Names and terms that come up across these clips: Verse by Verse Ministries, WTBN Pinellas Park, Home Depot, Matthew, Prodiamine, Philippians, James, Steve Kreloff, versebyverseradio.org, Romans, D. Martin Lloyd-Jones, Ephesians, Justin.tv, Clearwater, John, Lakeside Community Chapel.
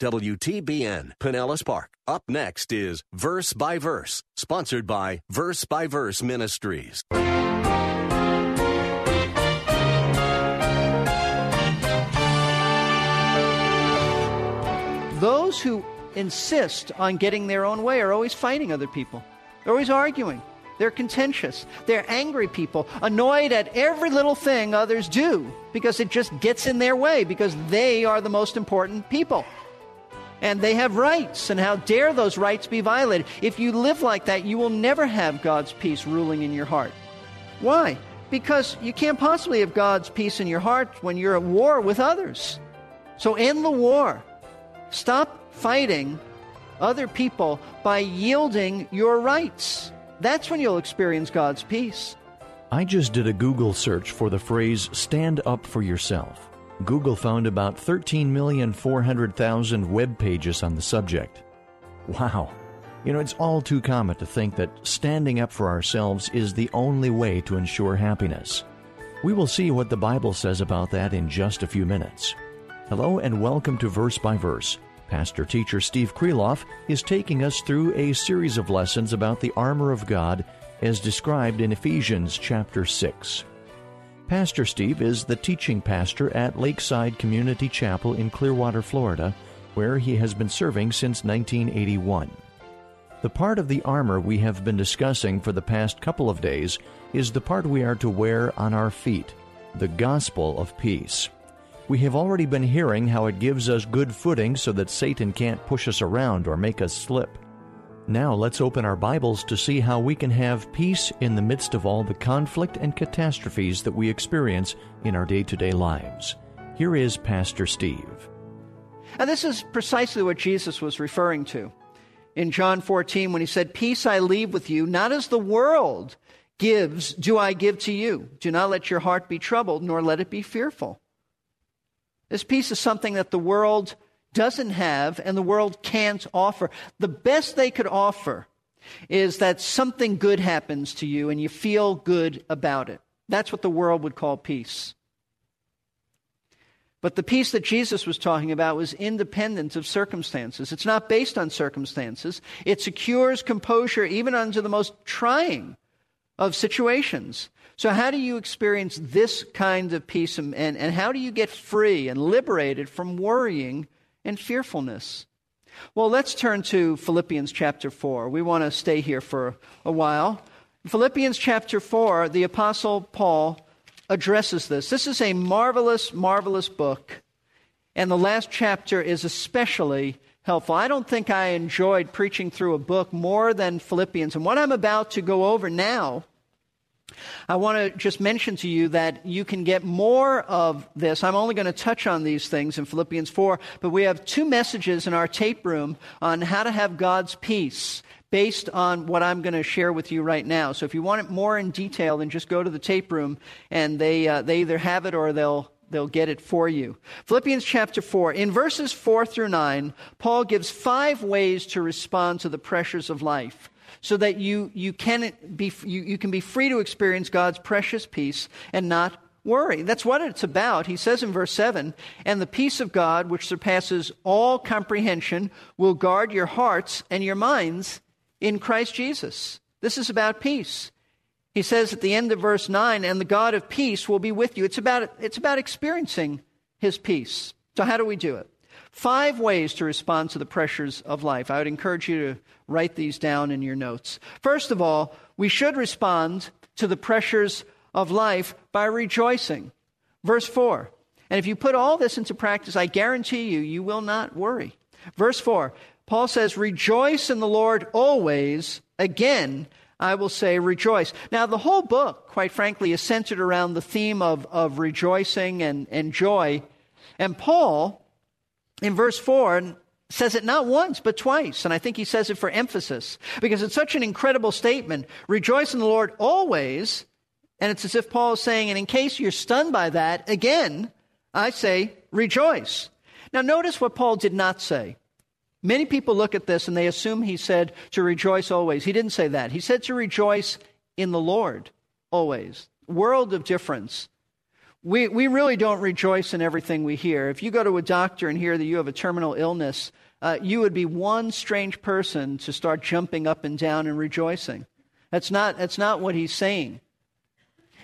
WTBN Pinellas Park. Up next is Verse by Verse, sponsored by Verse Ministries. Those who insist on getting their own way are always fighting other people. They're always arguing. They're contentious. They're angry people, annoyed at every little thing others do because it just gets in their way, because they are the most important people. And they have rights, and how dare those rights be violated? If you live like that, you will never have God's peace ruling in your heart. Why? Because you can't possibly have God's peace in your heart when you're at war with others. So end the war. Stop fighting other people by yielding your rights. That's when you'll experience God's peace. I just did a Google search for the phrase, stand up for yourself. Google found about 13,400,000 web pages on the subject. Wow. It's all too common to think that standing up for ourselves is the only way to ensure happiness. We will see what the Bible says about that in just a few minutes. Hello and welcome to Verse by Verse. Pastor-teacher Steve Kreloff is taking us through a series of lessons about the armor of God as described in Ephesians chapter 6. Pastor Steve is the teaching pastor at Lakeside Community Chapel in Clearwater, Florida, where he has been serving since 1981. The part of the armor we have been discussing for the past couple of days is the part we are to wear on our feet, the gospel of peace. We have already been hearing how it gives us good footing so that Satan can't push us around or make us slip. Now let's open our Bibles to see how we can have peace in the midst of all the conflict and catastrophes that we experience in our day-to-day lives. Here is Pastor Steve. And this is precisely what Jesus was referring to in John 14 when he said, "Peace I leave with you, not as the world gives, do I give to you. Do not let your heart be troubled, nor let it be fearful." This peace is something that the world doesn't have and the world can't offer. The best they could offer is that something good happens to you and you feel good about it. That's what the world would call peace. But the peace that Jesus was talking about was independent of circumstances. It's not based on circumstances. It secures composure even under the most trying of situations. So how do you experience this kind of peace, and how do you get free and liberated from worrying and fearfulness? Well, let's turn to Philippians chapter 4. We want to stay here for a while. In Philippians chapter 4, the Apostle Paul addresses this. This is a marvelous, marvelous book, and the last chapter is especially helpful. I don't think I enjoyed preaching through a book more than Philippians, and what I'm about to go over now, I want to just mention to you that you can get more of this. I'm only going to touch on these things in Philippians 4, but we have two messages in our tape room on how to have God's peace based on what I'm going to share with you right now. So if you want it more in detail, then just go to the tape room, and they either have it or they'll get it for you. Philippians chapter 4. In verses 4 through 9, Paul gives 5 ways to respond to the pressures of life, so that you can be free to experience God's precious peace and not worry. That's what it's about. He says in verse 7, "And the peace of God, which surpasses all comprehension, will guard your hearts and your minds in Christ Jesus." This is about peace. He says at the end of verse 9, "And the God of peace will be with you." It's about experiencing his peace. So how do we do it? 5 ways to respond to the pressures of life. I would encourage you to write these down in your notes. First of all, we should respond to the pressures of life by rejoicing. Verse 4, and if you put all this into practice, I guarantee you, you will not worry. Verse 4, Paul says, "Rejoice in the Lord always. Again, I will say rejoice." Now, the whole book, quite frankly, is centered around the theme of rejoicing and joy. And Paul in verse 4 says it not once, but twice. And I think he says it for emphasis because it's such an incredible statement. Rejoice in the Lord always. And it's as if Paul is saying, and in case you're stunned by that, again, I say rejoice. Now, notice what Paul did not say. Many people look at this and they assume he said to rejoice always. He didn't say that. He said to rejoice in the Lord always. World of difference. We really don't rejoice in everything we hear. If you go to a doctor and hear that you have a terminal illness, you would be one strange person to start jumping up and down and rejoicing. That's not what he's saying.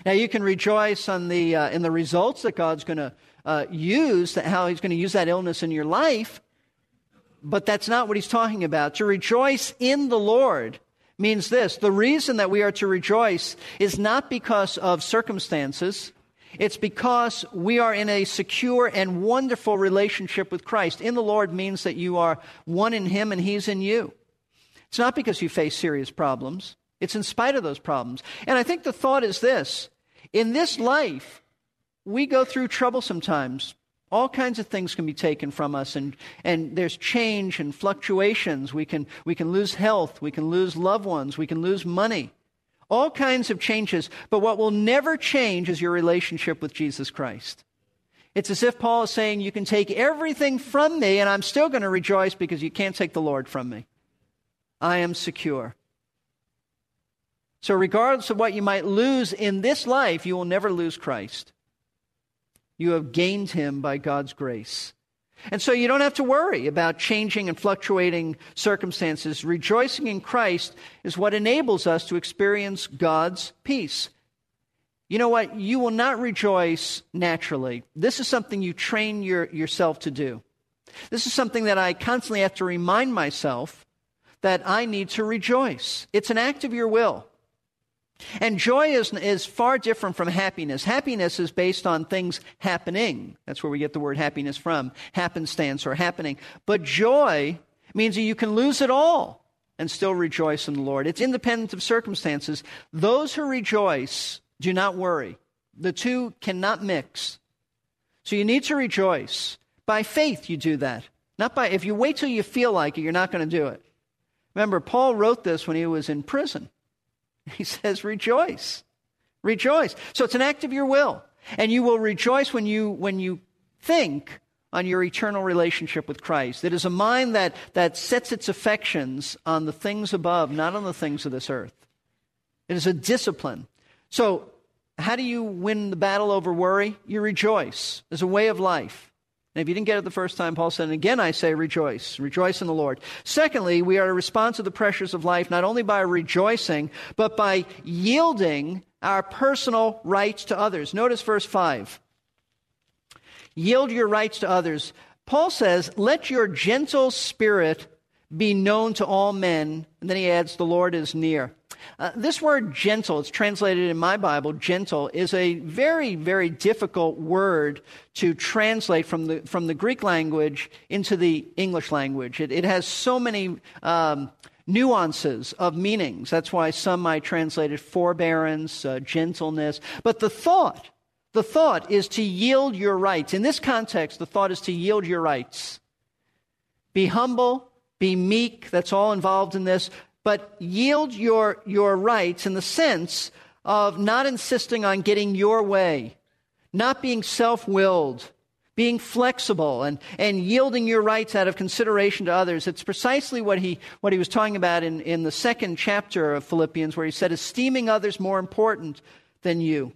Now you can rejoice on the in the results that God's going to use, how He's going to use that illness in your life, but that's not what He's talking about. To rejoice in the Lord means this: the reason that we are to rejoice is not because of circumstances. It's because we are in a secure and wonderful relationship with Christ. In the Lord means that you are one in Him and He's in you. It's not because you face serious problems. It's in spite of those problems. And I think the thought is this: in this life, we go through trouble sometimes. All kinds of things can be taken from us, and there's change and fluctuations. We can lose health. We can lose loved ones. We can lose money. All kinds of changes, but what will never change is your relationship with Jesus Christ. It's as if Paul is saying, you can take everything from me, and I'm still going to rejoice because you can't take the Lord from me. I am secure. So regardless of what you might lose in this life, you will never lose Christ. You have gained Him by God's grace. And so you don't have to worry about changing and fluctuating circumstances. Rejoicing in Christ is what enables us to experience God's peace. You know what? You will not rejoice naturally. This is something you train yourself to do. This is something that I constantly have to remind myself, that I need to rejoice. It's an act of your will. And joy is far different from happiness. Happiness is based on things happening. That's where we get the word happiness from, happenstance or happening. But joy means that you can lose it all and still rejoice in the Lord. It's independent of circumstances. Those who rejoice do not worry. The two cannot mix. So you need to rejoice. By faith you do that. Not by, if you wait till you feel like it, you're not going to do it. Remember, Paul wrote this when he was in prison. He says, rejoice, rejoice. So it's an act of your will. And you will rejoice when you think on your eternal relationship with Christ. It is a mind that sets its affections on the things above, not on the things of this earth. It is a discipline. So how do you win the battle over worry? You rejoice. It's a way of life. And if you didn't get it the first time, Paul said, and again I say, rejoice. Rejoice in the Lord. Secondly, we are to respond to the pressures of life, not only by rejoicing, but by yielding our personal rights to others. Notice verse 5. Yield your rights to others. Paul says, let your gentle spirit be known to all men. And then he adds, the Lord is near. This word gentle, it's translated in my Bible, gentle, is a very, very difficult word to translate from the Greek language into the English language. It has so many nuances of meanings. That's why some I translated forbearance, gentleness. But the thought is to yield your rights. In this context, the thought is to yield your rights. Be humble, be meek. That's all involved in this. But yield your rights in the sense of not insisting on getting your way, not being self-willed, being flexible, and yielding your rights out of consideration to others. It's precisely what he was talking about in the second chapter of Philippians, where he said, esteeming others more important than you.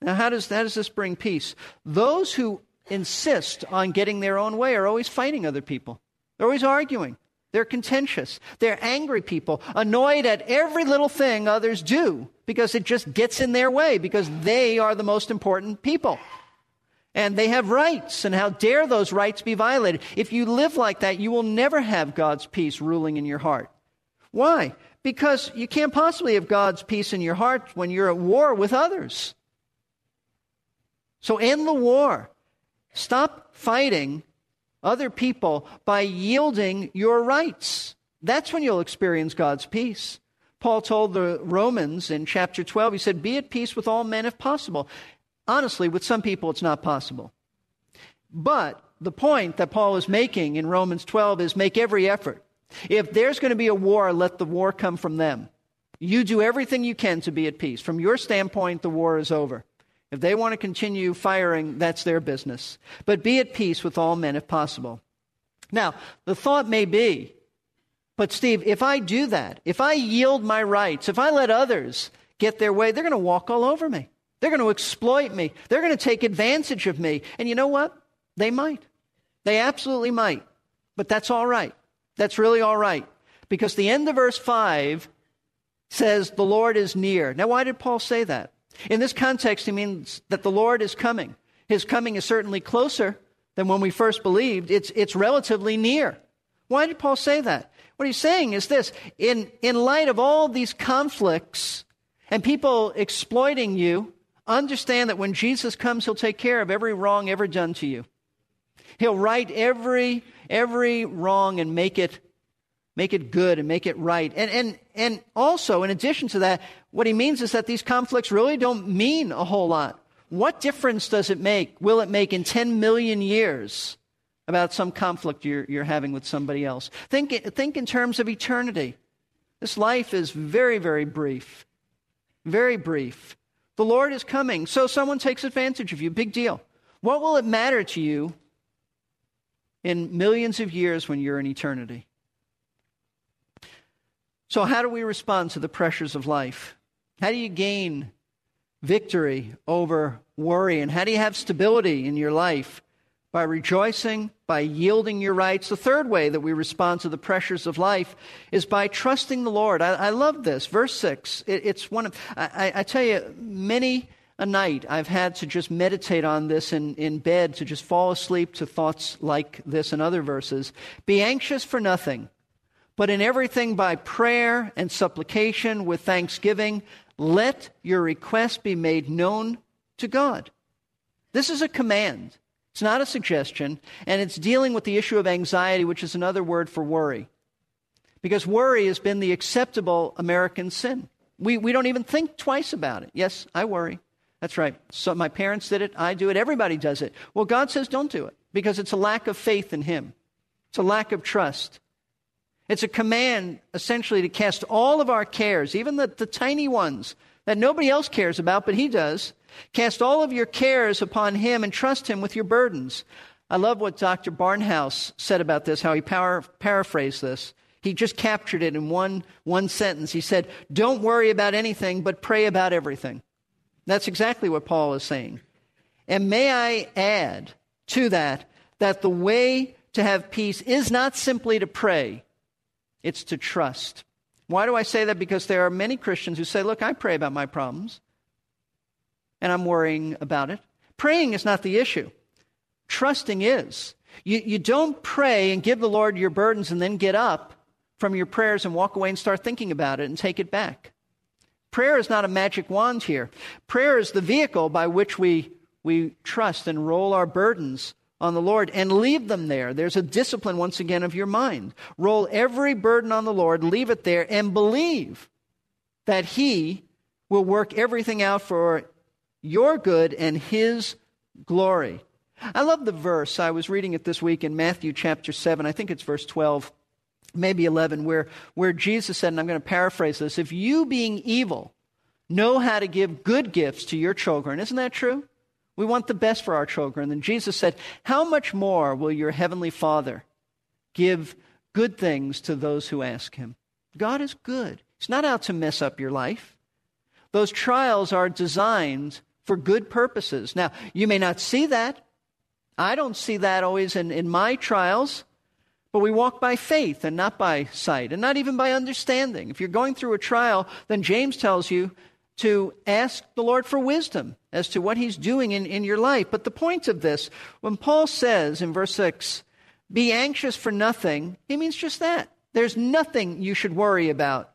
Now, how does this bring peace? Those who insist on getting their own way are always fighting other people. They're always arguing. They're contentious. They're angry people, annoyed at every little thing others do because it just gets in their way, because they are the most important people. And they have rights, and how dare those rights be violated? If you live like that, you will never have God's peace ruling in your heart. Why? Because you can't possibly have God's peace in your heart when you're at war with others. So end the war. Stop fighting other people by yielding your rights. That's when you'll experience God's peace. Paul told the Romans in chapter 12, he said, be at peace with all men if possible. Honestly, with some people, it's not possible. But the point that Paul is making in Romans 12 is make every effort. If there's going to be a war, let the war come from them. You do everything you can to be at peace. From your standpoint, the war is over. If they want to continue firing, that's their business. But be at peace with all men if possible. Now, the thought may be, but Steve, if I do that, if I yield my rights, if I let others get their way, they're going to walk all over me. They're going to exploit me. They're going to take advantage of me. And you know what? They might. They absolutely might. But that's all right. That's really all right. Because the end of verse 5 says the Lord is near. Now, why did Paul say that? In this context, he means that the Lord is coming. His coming is certainly closer than when we first believed. It's relatively near. Why did Paul say that? What he's saying is this. In light of all these conflicts and people exploiting you, understand that when Jesus comes, he'll take care of every wrong ever done to you. He'll right every wrong and make it good and make it right. And also, in addition to that, what he means is that these conflicts really don't mean a whole lot. What difference does it make? Will it make in 10 million years about some conflict you're having with somebody else? Think in terms of eternity. This life is very, very brief. Very brief. The Lord is coming, so someone takes advantage of you. Big deal. What will it matter to you in millions of years when you're in eternity? So how do we respond to the pressures of life? How do you gain victory over worry? And how do you have stability in your life? By rejoicing, by yielding your rights. The third way that we respond to the pressures of life is by trusting the Lord. I love this. Verse 6, it's one of, I tell you, many a night I've had to just meditate on this in bed, to just fall asleep to thoughts like this and other verses. Be anxious for nothing, but in everything by prayer and supplication with thanksgiving, let your request be made known to God. This is a command. It's not a suggestion. And it's dealing with the issue of anxiety, which is another word for worry. Because worry has been the acceptable American sin. We don't even think twice about it. Yes, I worry. That's right. So my parents did it. I do it. Everybody does it. Well, God says don't do it because it's a lack of faith in him. It's a lack of trust. It's a command, essentially, to cast all of our cares, even the tiny ones that nobody else cares about, but he does. Cast all of your cares upon him and trust him with your burdens. I love what Dr. Barnhouse said about this, how he paraphrased this. He just captured it in one sentence. He said, don't worry about anything, but pray about everything. That's exactly what Paul is saying. And may I add to that the way to have peace is not simply to pray. It's to trust. Why do I say that? Because there are many Christians who say, look, I pray about my problems and I'm worrying about it. Praying is not the issue. Trusting is. You don't pray and give the Lord your burdens and then get up from your prayers and walk away and start thinking about it and take it back. Prayer is not a magic wand here. Prayer is the vehicle by which we trust and roll our burdens on the Lord and leave them there. There's a discipline, once again, of your mind. Roll every burden on the Lord, leave it there, and believe that he will work everything out for your good and his glory. I love the verse. I was reading it this week in Matthew chapter 7. I think it's verse 12, maybe 11, where Jesus said, and I'm going to paraphrase this, if you being evil know how to give good gifts to your children, isn't that true? We want the best for our children. And Jesus said, how much more will your heavenly Father give good things to those who ask him? God is good. He's not out to mess up your life. Those trials are designed for good purposes. Now, you may not see that. I don't see that always in my trials. But we walk by faith and not by sight and not even by understanding. If you're going through a trial, then James tells you to ask the Lord for wisdom as to what he's doing in your life. But the point of this, when Paul says in verse 6, be anxious for nothing, he means just that. There's nothing you should worry about.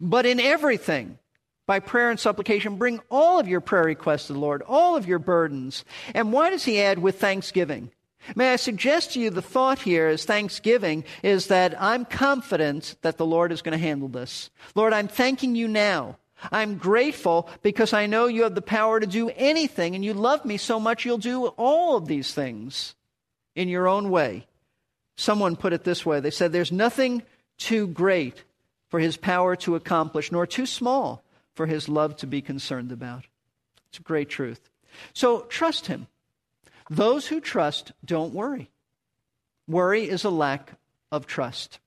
But in everything, by prayer and supplication, bring all of your prayer requests to the Lord, all of your burdens. And why does he add with thanksgiving? May I suggest to you the thought here is thanksgiving is that I'm confident that the Lord is going to handle this. Lord, I'm thanking you now. I'm grateful because I know you have the power to do anything and you love me so much you'll do all of these things. in your own way. Someone put it this way. They said, there's nothing too great for his power to accomplish, nor too small for his love to be concerned about. It's a great truth. So trust him. Those who trust don't worry. Worry is a lack of trust.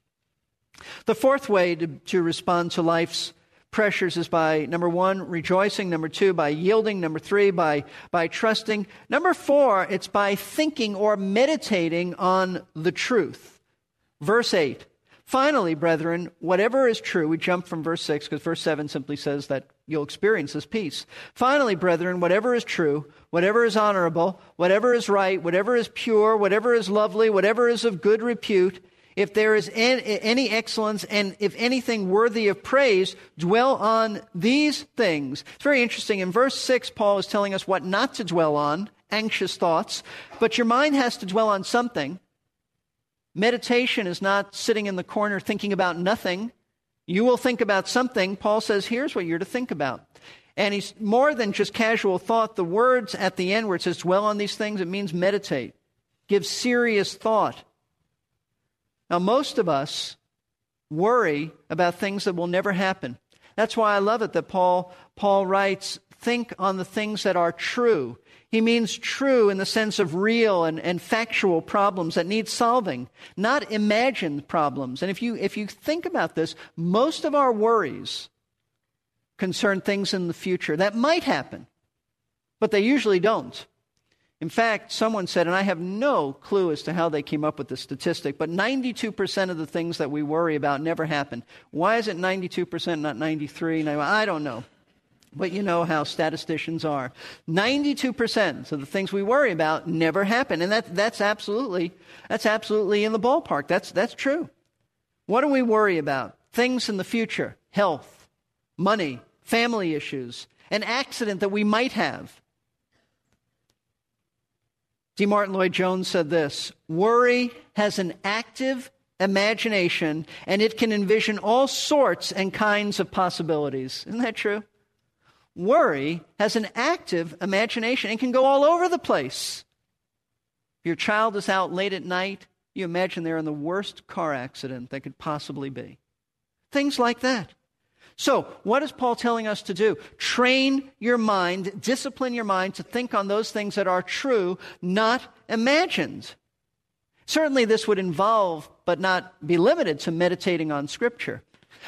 The fourth way to respond to life's pressures is by, number one, rejoicing. Number two, by yielding. Number three, by trusting. Number four, it's by thinking or meditating on the truth. Verse 8. Finally, brethren, whatever is true, we jump from verse 6 because verse 7 simply says that you'll experience this peace. Finally, brethren, whatever is true, whatever is honorable, whatever is right, whatever is pure, whatever is lovely, whatever is of good repute, if there is any excellence and if anything worthy of praise, dwell on these things. It's very interesting. In verse 6, Paul is telling us what not to dwell on, anxious thoughts, but your mind has to dwell on something. Meditation is not sitting in the corner thinking about nothing. You will think about something. Paul says, here's what you're to think about. And he's more than just casual thought. The words at the end where it says dwell on these things, it means meditate. Give serious thought. Now, most of us worry about things that will never happen. That's why I love it that Paul writes, think on the things that are true. He means true in the sense of real and factual problems that need solving, not imagined problems. And if you think about this, most of our worries concern things in the future that might happen, but they usually don't. In fact, someone said, and I have no clue as to how they came up with this statistic, but 92% of the things that we worry about never happen. Why is it 92%, not 93? I don't know. But you know how statisticians are. 92% of the things we worry about never happen. And that's absolutely in the ballpark. That's true. What do we worry about? Things in the future, health, money, family issues, an accident that we might have. D. Martin Lloyd-Jones said this, worry has an active imagination and it can envision all sorts and kinds of possibilities. Isn't that true? Worry has an active imagination and can go all over the place. If your child is out late at night, you imagine they're in the worst car accident that could possibly be. Things like that. So what is Paul telling us to do? Train your mind, discipline your mind to think on those things that are true, not imagined. Certainly this would involve, but not be limited to, meditating on Scripture.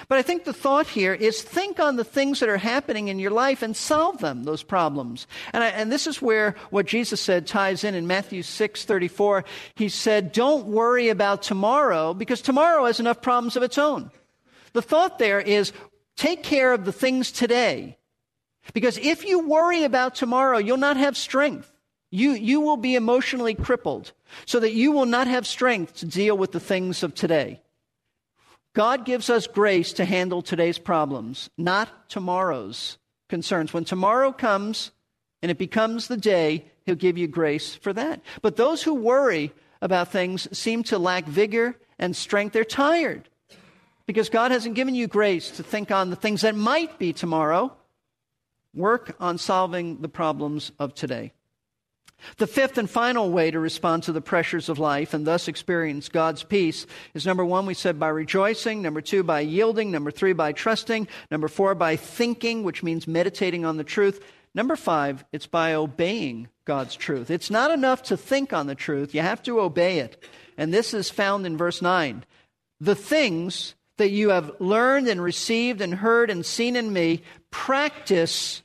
But I think the thought here is think on the things that are happening in your life and solve them, those problems. And this is where what Jesus said ties in Matthew 6:34. He said, don't worry about tomorrow because tomorrow has enough problems of its own. The thought there is take care of the things today because if you worry about tomorrow, you'll not have strength. You will be emotionally crippled so that you will not have strength to deal with the things of today. God gives us grace to handle today's problems, not tomorrow's concerns. When tomorrow comes and it becomes the day, he'll give you grace for that. But those who worry about things seem to lack vigor and strength. They're tired because God hasn't given you grace to think on the things that might be tomorrow. Work on solving the problems of today. The fifth and final way to respond to the pressures of life and thus experience God's peace is, number one, we said by rejoicing, number two, by yielding, number three, by trusting, number four, by thinking, which means meditating on the truth. Number five, it's by obeying God's truth. It's not enough to think on the truth. You have to obey it. And this is found in verse 9. The things that you have learned and received and heard and seen in me, practice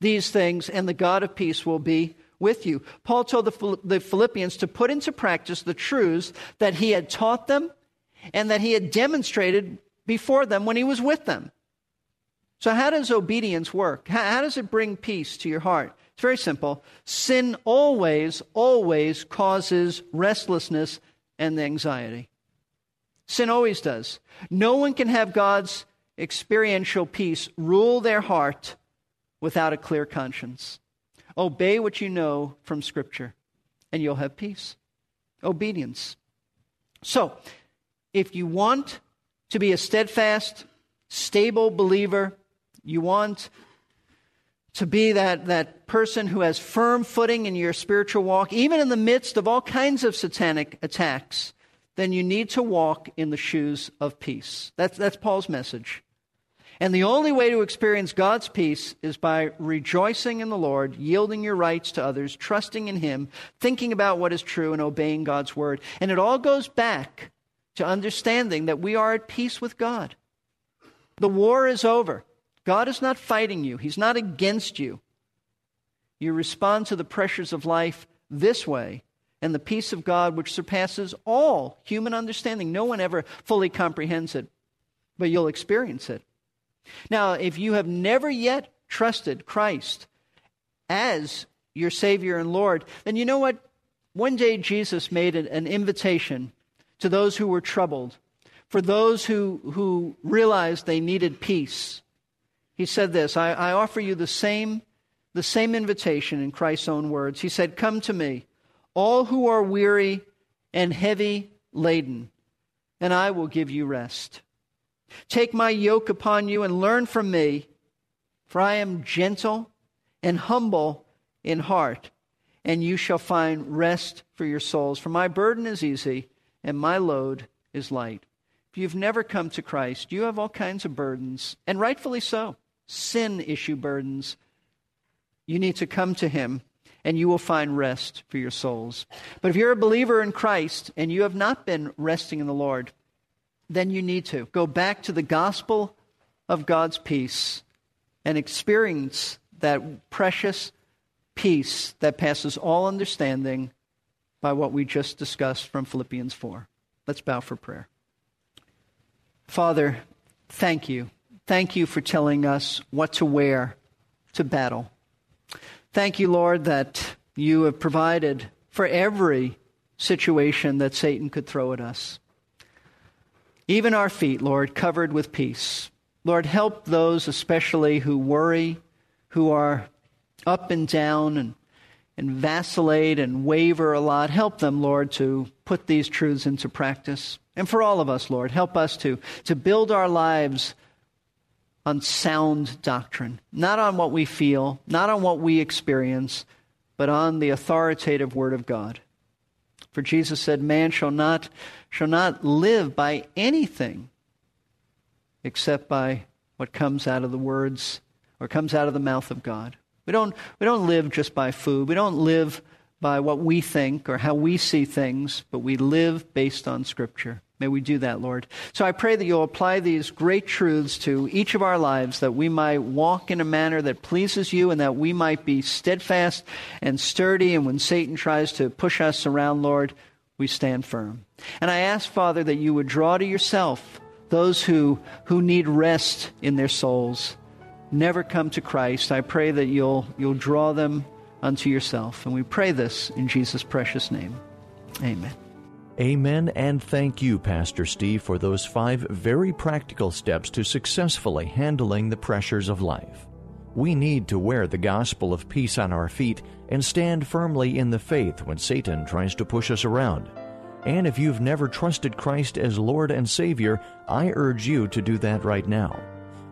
these things, and the God of peace will be with you. Paul told the Philippians to put into practice the truths that he had taught them and that he had demonstrated before them when he was with them. So how does obedience work? How does it bring peace to your heart? It's very simple. Sin always causes restlessness and anxiety. Sin always does. No one can have God's experiential peace rule their heart without a clear conscience. Obey what you know from Scripture, and you'll have peace. Obedience. So, if you want to be a steadfast, stable believer, you want to be that person who has firm footing in your spiritual walk, even in the midst of all kinds of satanic attacks, then you need to walk in the shoes of peace. That's Paul's message. And the only way to experience God's peace is by rejoicing in the Lord, yielding your rights to others, trusting in Him, thinking about what is true, and obeying God's word. And it all goes back to understanding that we are at peace with God. The war is over. God is not fighting you. He's not against you. You respond to the pressures of life this way, and the peace of God, which surpasses all human understanding. No one ever fully comprehends it, but you'll experience it. Now, if you have never yet trusted Christ as your Savior and Lord, then you know what? One day Jesus made an invitation to those who were troubled, for those who realized they needed peace. He said this, I offer you the same invitation in Christ's own words. He said, come to me, all who are weary and heavy laden, and I will give you rest. Take my yoke upon you and learn from me, for I am gentle and humble in heart, and you shall find rest for your souls. For my burden is easy and my load is light. If you've never come to Christ, you have all kinds of burdens, and rightfully so, sin issue burdens. You need to come to Him, and you will find rest for your souls. But if you're a believer in Christ and you have not been resting in the Lord, then you need to go back to the gospel of God's peace and experience that precious peace that passes all understanding by what we just discussed from Philippians 4. Let's bow for prayer. Father, thank you. Thank you for telling us what to wear to battle. Thank you, Lord, that you have provided for every situation that Satan could throw at us. Even our feet, Lord, covered with peace. Lord, help those especially who worry, who are up and down and vacillate and waver a lot. Help them, Lord, to put these truths into practice. And for all of us, Lord, help us to build our lives on sound doctrine, not on what we feel, not on what we experience, but on the authoritative Word of God. For Jesus said, man shall not live by anything except by what comes out of the words or comes out of the mouth of God. We don't live just by food. We don't live by what we think or how we see things, but we live based on Scripture. May we do that, Lord. So I pray that you'll apply these great truths to each of our lives, that we might walk in a manner that pleases you and that we might be steadfast and sturdy. And when Satan tries to push us around, Lord, we stand firm. And I ask, Father, that you would draw to yourself those who need rest in their souls. Never come to Christ. I pray that you'll draw them unto yourself. And we pray this in Jesus' precious name. Amen. Amen, and thank you, Pastor Steve, for those 5 very practical steps to successfully handling the pressures of life. We need to wear the gospel of peace on our feet and stand firmly in the faith when Satan tries to push us around. And if you've never trusted Christ as Lord and Savior, I urge you to do that right now.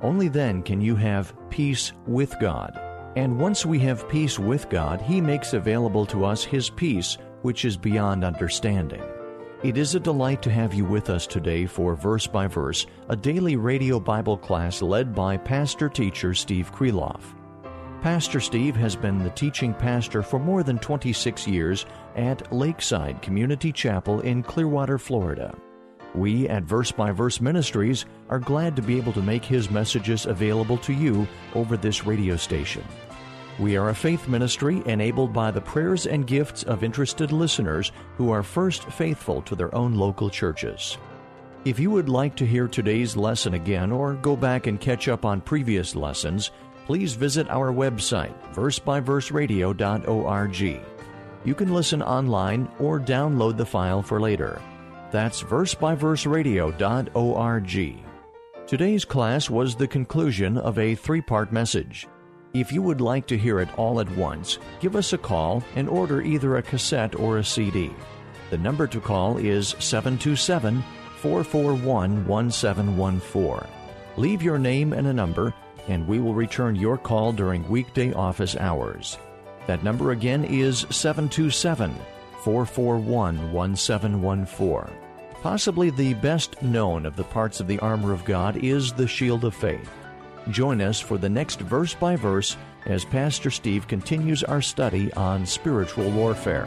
Only then can you have peace with God. And once we have peace with God, He makes available to us His peace, which is beyond understanding. It is a delight to have you with us today for Verse by Verse, a daily radio Bible class led by pastor-teacher Steve Kreloff. Pastor Steve has been the teaching pastor for more than 26 years at Lakeside Community Chapel in Clearwater, Florida. We at Verse by Verse Ministries are glad to be able to make his messages available to you over this radio station. We are a faith ministry enabled by the prayers and gifts of interested listeners who are first faithful to their own local churches. If you would like to hear today's lesson again or go back and catch up on previous lessons, please visit our website, versebyverseradio.org. You can listen online or download the file for later. That's versebyverseradio.org. Today's class was the conclusion of a 3-part message. If you would like to hear it all at once, give us a call and order either a cassette or a CD. The number to call is 727-441-1714. Leave your name and a number, and we will return your call during weekday office hours. That number again is 727-441-1714. Possibly the best known of the parts of the armor of God is the shield of faith. Join us for the next Verse by Verse as Pastor Steve continues our study on spiritual warfare.